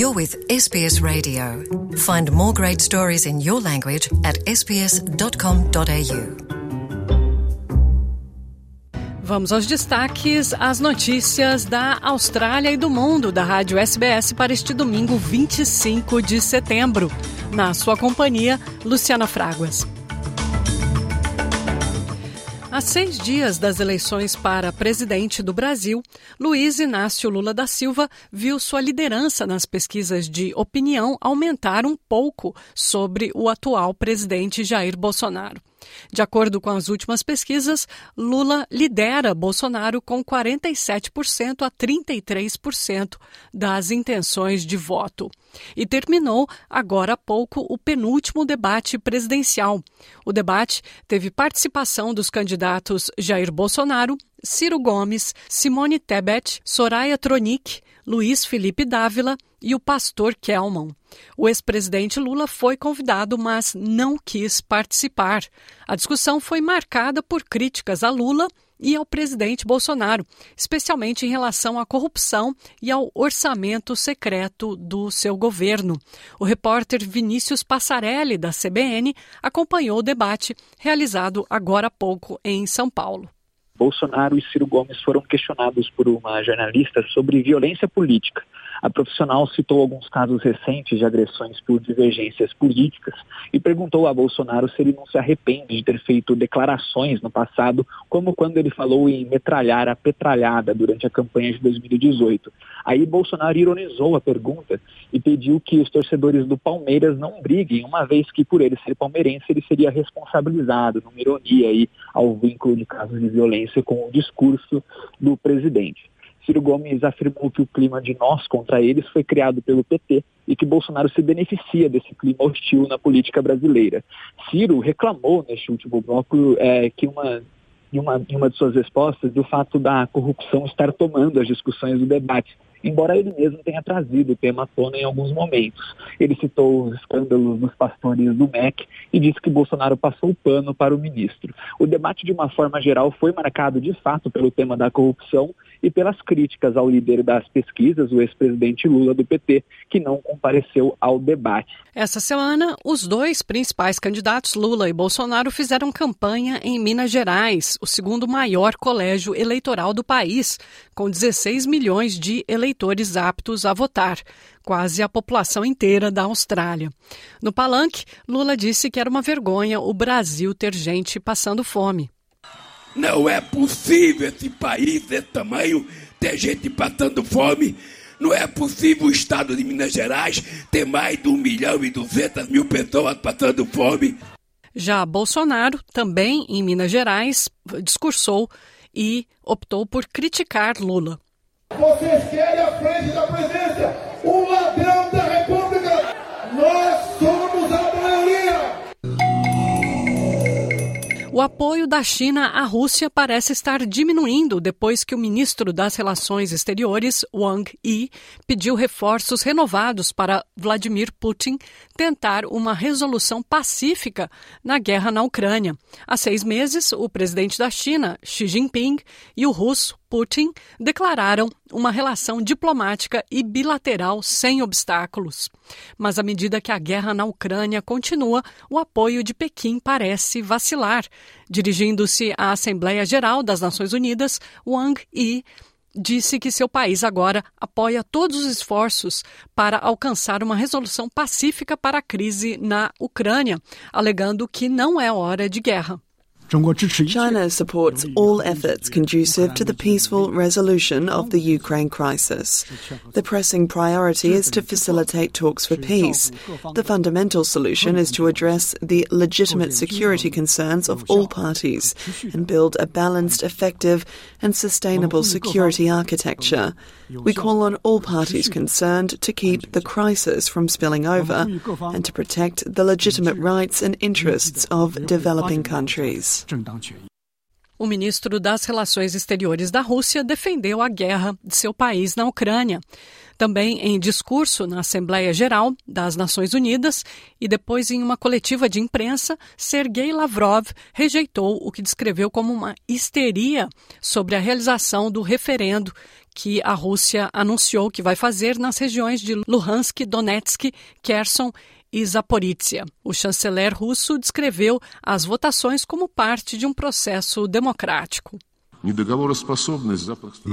You're with SBS Radio. Find more great stories in your language at sbs.com.au. Vamos aos destaques, as notícias da Austrália e do mundo da Rádio SBS para este domingo 25 de setembro. Na sua companhia, Luciana Fraguas. Há 6 dias das eleições para presidente do Brasil, Luiz Inácio Lula da Silva viu sua liderança nas pesquisas de opinião aumentar um pouco sobre o atual presidente Jair Bolsonaro. De acordo com as últimas pesquisas, Lula lidera Bolsonaro com 47% a 33% das intenções de voto. E terminou, agora há pouco, o penúltimo debate presidencial. O debate teve participação dos candidatos Jair Bolsonaro, Ciro Gomes, Simone Tebet, Soraya Tronik, Luiz Felipe Dávila e o pastor Kelman. O ex-presidente Lula foi convidado, mas não quis participar. A discussão foi marcada por críticas a Lula e ao presidente Bolsonaro, especialmente em relação à corrupção e ao orçamento secreto do seu governo. O repórter Vinícius Passarelli, da CBN, acompanhou o debate realizado agora há pouco em São Paulo. Bolsonaro e Ciro Gomes foram questionados por uma jornalista sobre violência política. A profissional citou alguns casos recentes de agressões por divergências políticas e perguntou a Bolsonaro se ele não se arrepende de ter feito declarações no passado, como quando ele falou em metralhar a petralhada durante a campanha de 2018. Aí Bolsonaro ironizou a pergunta e pediu que os torcedores do Palmeiras não briguem, uma vez que por ele ser palmeirense ele seria responsabilizado, numa ironia aí, ao vínculo de casos de violência com o discurso do presidente. Ciro Gomes afirmou que o clima de nós contra eles foi criado pelo PT e que Bolsonaro se beneficia desse clima hostil na política brasileira. Ciro reclamou neste último bloco que uma de suas respostas do fato da corrupção estar tomando as discussões do debate, embora ele mesmo tenha trazido o tema à tona em alguns momentos. Ele citou os escândalos dos pastores do MEC e disse que Bolsonaro passou o pano para o ministro. O debate, de uma forma geral, foi marcado de fato pelo tema da corrupção e pelas críticas ao líder das pesquisas, o ex-presidente Lula do PT, que não compareceu ao debate. Essa semana, os dois principais candidatos, Lula e Bolsonaro, fizeram campanha em Minas Gerais, o segundo maior colégio eleitoral do país, com 16 milhões de eleitores aptos a votar, quase a população inteira da Austrália. No palanque, Lula disse que era uma vergonha o Brasil ter gente passando fome. Não é possível esse país desse tamanho ter gente passando fome. Não é possível o estado de Minas Gerais ter mais de 1.200.000 pessoas passando fome. Já Bolsonaro, também em Minas Gerais, discursou e optou por criticar Lula. Vocês querem a frente da presidência, o ladrão da República. Nós somos a maioria. O apoio da China à Rússia parece estar diminuindo depois que o ministro das Relações Exteriores, Wang Yi, pediu reforços renovados para Vladimir Putin tentar uma resolução pacífica na guerra na Ucrânia. Há 6 meses, o presidente da China, Xi Jinping, e o russo Putin declararam uma relação diplomática e bilateral sem obstáculos. Mas à medida que a guerra na Ucrânia continua, o apoio de Pequim parece vacilar. Dirigindo-se à Assembleia Geral das Nações Unidas, Wang Yi disse que seu país agora apoia todos os esforços para alcançar uma resolução pacífica para a crise na Ucrânia, alegando que não é hora de guerra. China supports all efforts conducive to the peaceful resolution of the Ukraine crisis. The pressing priority is to facilitate talks for peace. The fundamental solution is to address the legitimate security concerns of all parties and build a balanced, effective and sustainable security architecture. We call on all parties concerned to keep the crisis from spilling over and to protect the legitimate rights and interests of developing countries. O ministro das Relações Exteriores da Rússia defendeu a guerra de seu país na Ucrânia. Também em discurso na Assembleia Geral das Nações Unidas e depois em uma coletiva de imprensa, Sergei Lavrov rejeitou o que descreveu como uma histeria sobre a realização do referendo que a Rússia anunciou que vai fazer nas regiões de Luhansk, Donetsk, Kherson e Zaporizhzhia. O chanceler russo descreveu as votações como parte de um processo democrático. The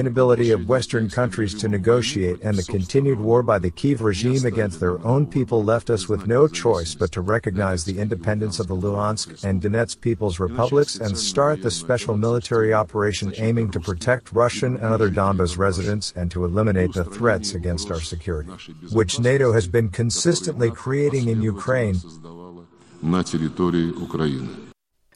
inability of Western countries to negotiate and the continued war by the Kiev regime against their own people left us with no choice but to recognize the independence of the Luhansk and Donetsk People's Republics and start the special military operation aiming to protect Russian and other Donbas residents and to eliminate the threats against our security, which NATO has been consistently creating in Ukraine.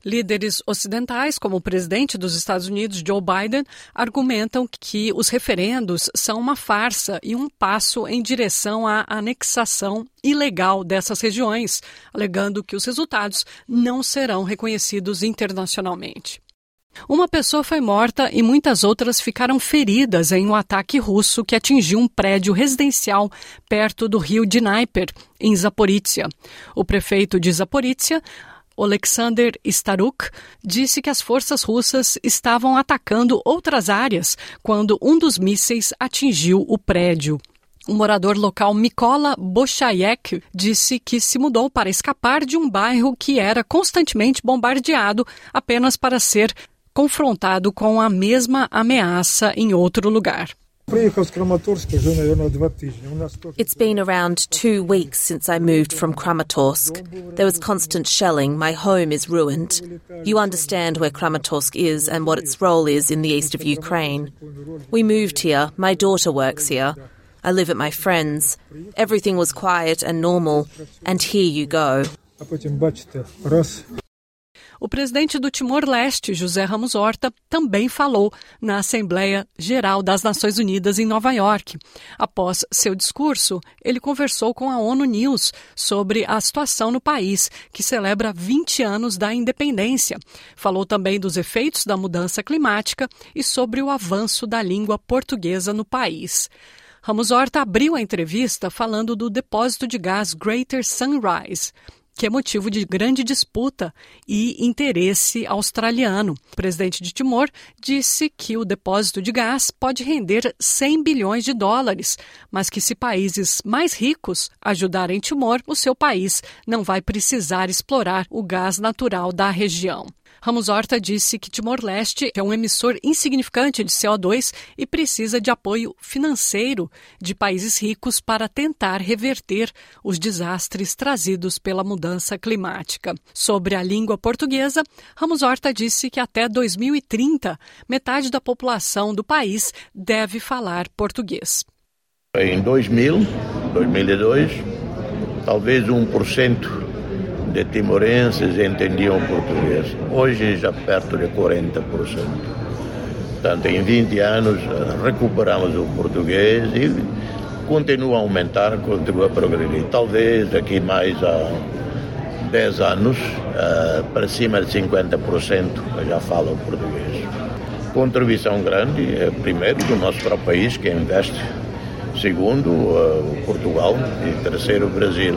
Líderes ocidentais, como o presidente dos Estados Unidos, Joe Biden, argumentam que os referendos são uma farsa e um passo em direção à anexação ilegal dessas regiões, alegando que os resultados não serão reconhecidos internacionalmente. Uma pessoa foi morta e muitas outras ficaram feridas em um ataque russo que atingiu um prédio residencial perto do rio Dnieper, em Zaporizhzhia. O prefeito de Zaporizhzhia, Oleksandr Staruk, disse que as forças russas estavam atacando outras áreas quando um dos mísseis atingiu o prédio. O morador local Mikola Bochayek disse que se mudou para escapar de um bairro que era constantemente bombardeado apenas para ser confrontado com a mesma ameaça em outro lugar. It's been around 2 weeks since I moved from Kramatorsk. There was constant shelling. My home is ruined. You understand where Kramatorsk is and what its role is in the east of Ukraine. We moved here. My daughter works here. I live at my friend's. Everything was quiet and normal. And here you go. O presidente do Timor-Leste, José Ramos Horta, também falou na Assembleia Geral das Nações Unidas em Nova York. Após seu discurso, ele conversou com a ONU News sobre a situação no país, que celebra 20 anos da independência. Falou também dos efeitos da mudança climática e sobre o avanço da língua portuguesa no país. Ramos Horta abriu a entrevista falando do depósito de gás Greater Sunrise, que é motivo de grande disputa e interesse australiano. O presidente de Timor disse que o depósito de gás pode render $100 bilhões, mas que se países mais ricos ajudarem Timor, o seu país não vai precisar explorar o gás natural da região. Ramos Horta disse que Timor-Leste é um emissor insignificante de CO2 e precisa de apoio financeiro de países ricos para tentar reverter os desastres trazidos pela mudança climática. Sobre a língua portuguesa, Ramos Horta disse que até 2030, metade da população do país deve falar português. Em 2002, talvez 1% de timorenses entendiam português. Hoje já perto de 40%. Portanto, em 20 anos recuperamos o português e continua a aumentar, continua a progredir. Talvez aqui mais a 10 anos, para cima de 50% já falam português. Contribuição grande, primeiro, do nosso próprio país, que investe, segundo, Portugal e terceiro, o Brasil.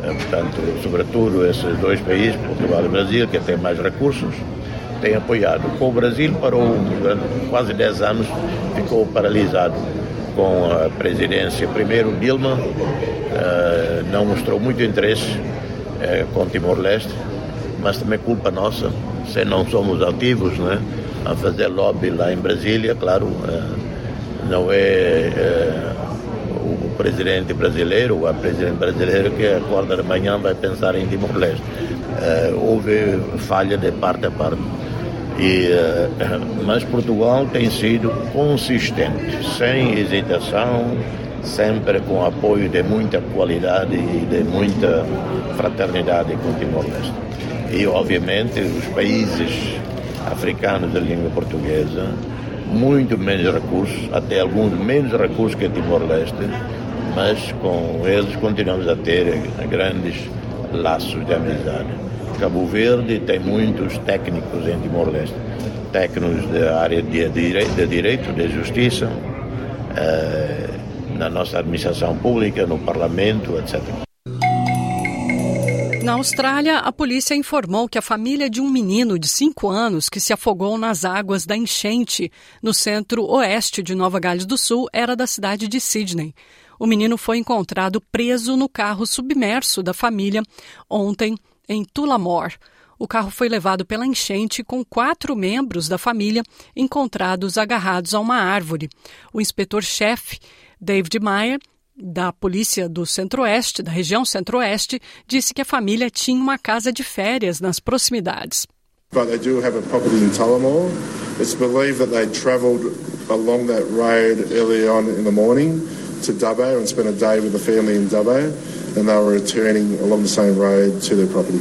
Portanto, sobretudo esses dois países, Portugal e Brasil, que têm mais recursos, têm apoiado. Com o Brasil parou durante quase 10 anos, ficou paralisado com a presidência. Primeiro, Dilma não mostrou muito interesse com Timor-Leste, mas também culpa nossa, se não somos ativos, né, a fazer lobby lá em Brasília, claro, não é o presidente brasileiro ou a presidente brasileira que acorda de manhã vai pensar em Timor-Leste. Houve falha de parte a parte. Mas Portugal tem sido consistente, sem hesitação, sempre com apoio de muita qualidade e de muita fraternidade com Timor-Leste. E, obviamente, os países africanos de língua portuguesa, muito menos recursos, até alguns menos recursos que Timor-Leste, mas com eles continuamos a ter grandes laços de amizade. Cabo Verde tem muitos técnicos em Timor-Leste, técnicos da área de direito, de justiça, na nossa administração pública, no parlamento, etc. Na Austrália, a polícia informou que a família de um menino de 5 anos que se afogou nas águas da enchente no centro-oeste de Nova Gales do Sul era da cidade de Sydney. O menino foi encontrado preso no carro submerso da família ontem em Tullamore. O carro foi levado pela enchente com 4 membros da família encontrados agarrados a uma árvore. O inspetor-chefe, David Meyer, da polícia do centro-oeste, da região centro-oeste, disse que a família tinha uma casa de férias nas proximidades. But they do have a property in Tullamore. It's believed that they traveled along that road early on in the morning to Dubbo and spent a day with the family in Dubbo, and they were returning along the same road to their property.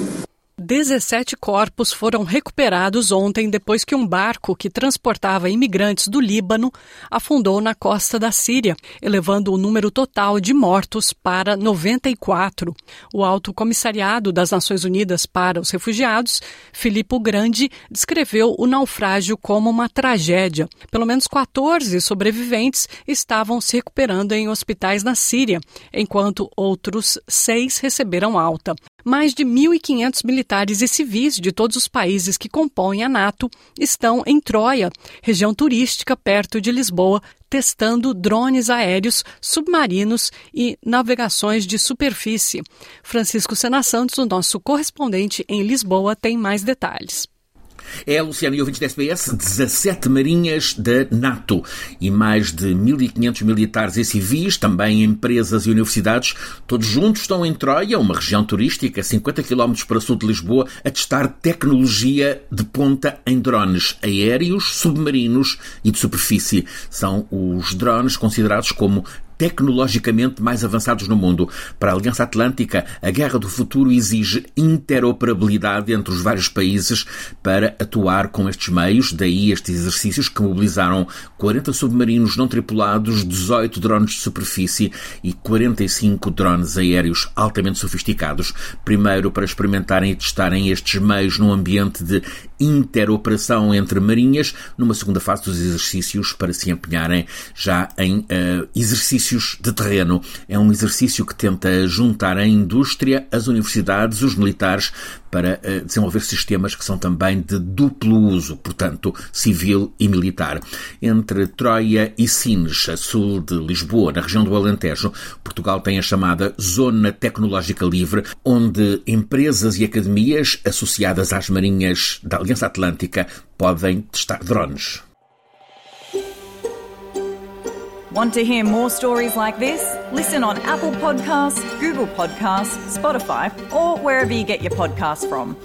17 corpos foram recuperados ontem depois que um barco que transportava imigrantes do Líbano afundou na costa da Síria, elevando o número total de mortos para 94. O Alto Comissariado das Nações Unidas para os Refugiados, Filippo Grandi, descreveu o naufrágio como uma tragédia. Pelo menos 14 sobreviventes estavam se recuperando em hospitais na Síria, enquanto outros 6 receberam alta. Mais de 1.500 militares e civis de todos os países que compõem a NATO estão em Troia, região turística perto de Lisboa, testando drones aéreos, submarinos e navegações de superfície. Francisco Sena Santos, o nosso correspondente em Lisboa, tem mais detalhes. É, Luciano e ouvintes da SBS, 17 marinhas da NATO e mais de 1.500 militares e civis, também empresas e universidades, todos juntos estão em Troia, uma região turística, 50 km para sul de Lisboa, a testar tecnologia de ponta em drones aéreos, submarinos e de superfície. São os drones considerados como tecnologicamente mais avançados no mundo. Para a Aliança Atlântica, a guerra do futuro exige interoperabilidade entre os vários países para atuar com estes meios, daí estes exercícios que mobilizaram 40 submarinos não tripulados, 18 drones de superfície e 45 drones aéreos altamente sofisticados. Primeiro para experimentarem e testarem estes meios num ambiente de interoperação entre marinhas, numa segunda fase dos exercícios para se empenharem já em exercícios de terreno. É um exercício que tenta juntar a indústria, as universidades, os militares para desenvolver sistemas que são também de duplo uso, portanto, civil e militar. Entre Troia e Sines, a sul de Lisboa, na região do Alentejo, Portugal tem a chamada Zona Tecnológica Livre, onde empresas e academias associadas às marinhas da Aliança Atlântica podem testar drones. Want to hear more stories like this? Listen on Apple Podcasts, Google Podcasts, Spotify, or wherever you get your podcasts from.